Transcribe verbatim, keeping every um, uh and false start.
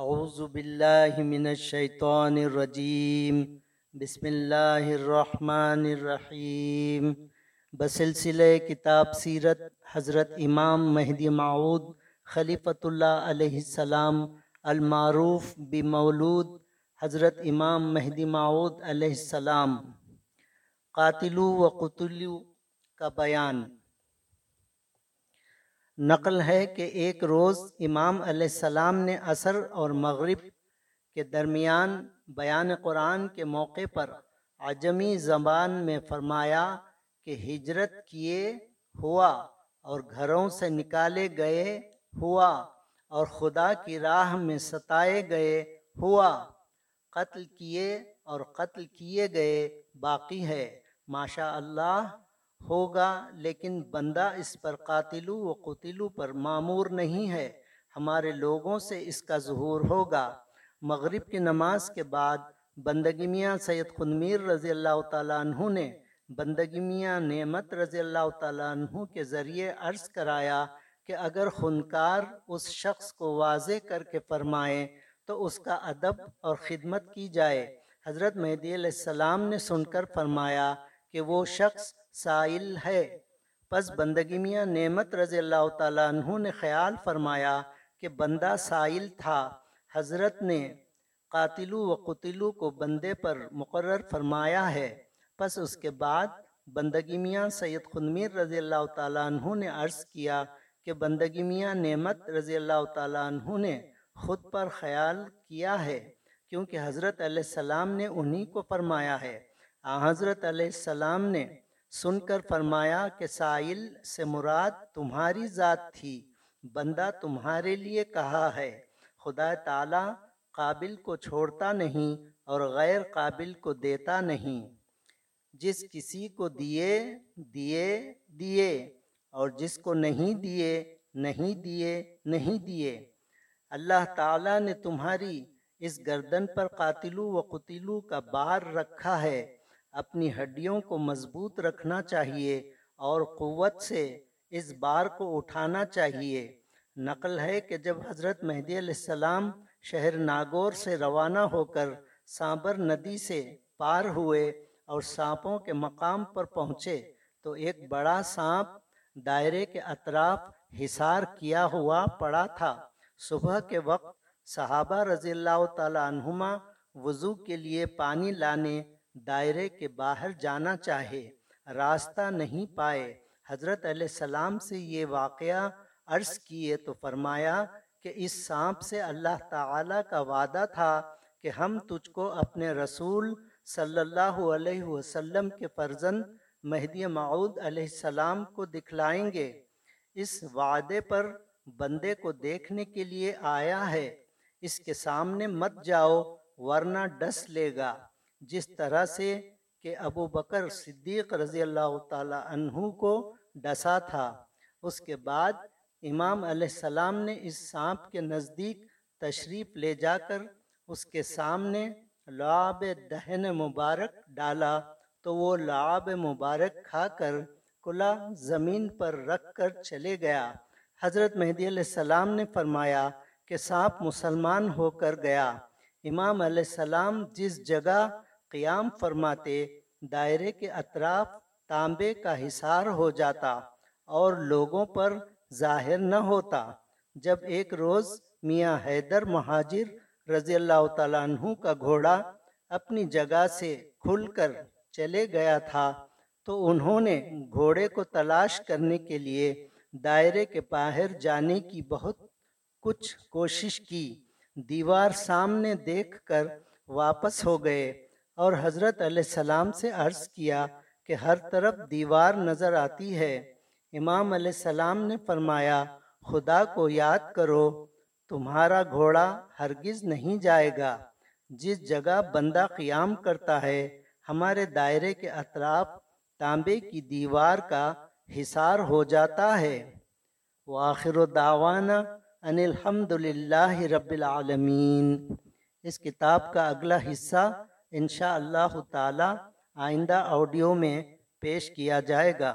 اعوذ باللہ من الشیطان الرجیم، بسم اللہ الرحمن الرحیم۔ بسلسلہ کتاب سیرت حضرت امام مہدی معود خلیفۃ اللہ علیہ السلام، المعروف بمولود حضرت امام مہدی معود علیہ السلام، قاتلو و قتلو کا بیان۔ نقل ہے کہ ایک روز امام علیہ السلام نے عصر اور مغرب کے درمیان بیان قرآن کے موقع پر عجمی زبان میں فرمایا کہ ہجرت کیے ہوا اور گھروں سے نکالے گئے ہوا اور خدا کی راہ میں ستائے گئے ہوا، قتل کیے اور قتل کیے گئے باقی ہے، ماشاء اللہ ہوگا، لیکن بندہ اس پر قاتلو و قتلو پر معمور نہیں ہے، ہمارے لوگوں سے اس کا ظہور ہوگا۔ مغرب کی نماز کے بعد بندگی میاں سید خوندمیر رضی اللہ تعالیٰ عنہ نے بندگی میاں نعمت رضی اللہ تعالیٰ عنہ کے ذریعے عرض کرایا کہ اگر خونکار اس شخص کو واضح کر کے فرمائے تو اس کا ادب اور خدمت کی جائے۔ حضرت مہدی علیہ السلام نے سن کر فرمایا کہ وہ شخص سائل ہے۔ پس بندگی میاں نعمت رضی اللہ تعالیٰ عنہ نے خیال فرمایا کہ بندہ سائل تھا۔ حضرت نے قاتلو و قتلو کو بندے پر مقرر فرمایا ہے۔ پس اس کے بعد بندگی میاں سید خوندمیر رضی اللہ تعالیٰ عنہ نے عرض کیا کہ بندگی میاں نعمت رضی اللہ تعالیٰ عنہ نے خود پر خیال کیا ہے، کیونکہ حضرت علیہ السلام نے انہی کو فرمایا ہے۔ حضرت علیہ السلام نے سن کر فرمایا کہ سائل سے مراد تمہاری ذات تھی، بندہ تمہارے لیے کہا ہے۔ خدا تعالیٰ قابل کو چھوڑتا نہیں اور غیر قابل کو دیتا نہیں، جس کسی کو دیے دیے دیے اور جس کو نہیں دیے نہیں دیے نہیں دیے۔ اللہ تعالیٰ نے تمہاری اس گردن پر قاتلو و قتلو کا بار رکھا ہے، اپنی ہڈیوں کو مضبوط رکھنا چاہیے اور قوت سے اس بار کو اٹھانا چاہیے۔ نقل ہے کہ جب حضرت مہدی علیہ السلام شہر ناگور سے روانہ ہو کر سامبر ندی سے پار ہوئے اور سانپوں کے مقام پر پہنچے تو ایک بڑا سانپ دائرے کے اطراف حصار کیا ہوا پڑا تھا۔ صبح کے وقت صحابہ رضی اللہ تعالیٰ عنہما وضو کے لیے پانی لانے دائرے کے باہر جانا چاہے، راستہ نہیں پائے۔ حضرت علیہ السلام سے یہ واقعہ عرض کیے تو فرمایا کہ اس سانپ سے اللہ تعالیٰ کا وعدہ تھا کہ ہم تجھ کو اپنے رسول صلی اللہ علیہ وسلم کے فرزند مہدی معود علیہ السلام کو دکھلائیں گے، اس وعدے پر بندے کو دیکھنے کے لیے آیا ہے، اس کے سامنے مت جاؤ ورنہ ڈس لے گا۔ جس طرح سے کہ ابو بکر صدیق رضی اللہ تعالیٰ عنہ کو ڈسا تھا۔ اس کے بعد امام علیہ السلام نے اس سانپ کے نزدیک تشریف لے جا کر اس کے سامنے لعاب دہن مبارک ڈالا تو وہ لعاب مبارک کھا کر کلا زمین پر رکھ کر چلے گیا۔ حضرت مہدی علیہ السلام نے فرمایا کہ سانپ مسلمان ہو کر گیا۔ امام علیہ السلام جس جگہ قیام فرماتے دائرے کے اطراف تانبے کا حصار ہو جاتا اور لوگوں پر ظاہر نہ ہوتا۔ جب ایک روز میاں حیدر مہاجر رضی اللہ تعالیٰ عنہ کا گھوڑا اپنی جگہ سے کھل کر چلے گیا تھا تو انہوں نے گھوڑے کو تلاش کرنے کے لیے دائرے کے باہر جانے کی بہت کچھ کوشش کی، دیوار سامنے دیکھ کر واپس ہو گئے اور حضرت علیہ السلام سے عرض کیا کہ ہر طرف دیوار نظر آتی ہے۔ امام علیہ السلام نے فرمایا خدا کو یاد کرو، تمہارا گھوڑا ہرگز نہیں جائے گا۔ جس جگہ بندہ قیام کرتا ہے ہمارے دائرے کے اطراف تانبے کی دیوار کا حصار ہو جاتا ہے۔ وآخر دعوانا ان الحمدللہ رب العالمین۔ اس کتاب کا اگلا حصہ انشاء اللہ تعالی آئندہ آڈیو میں پیش کیا جائے گا۔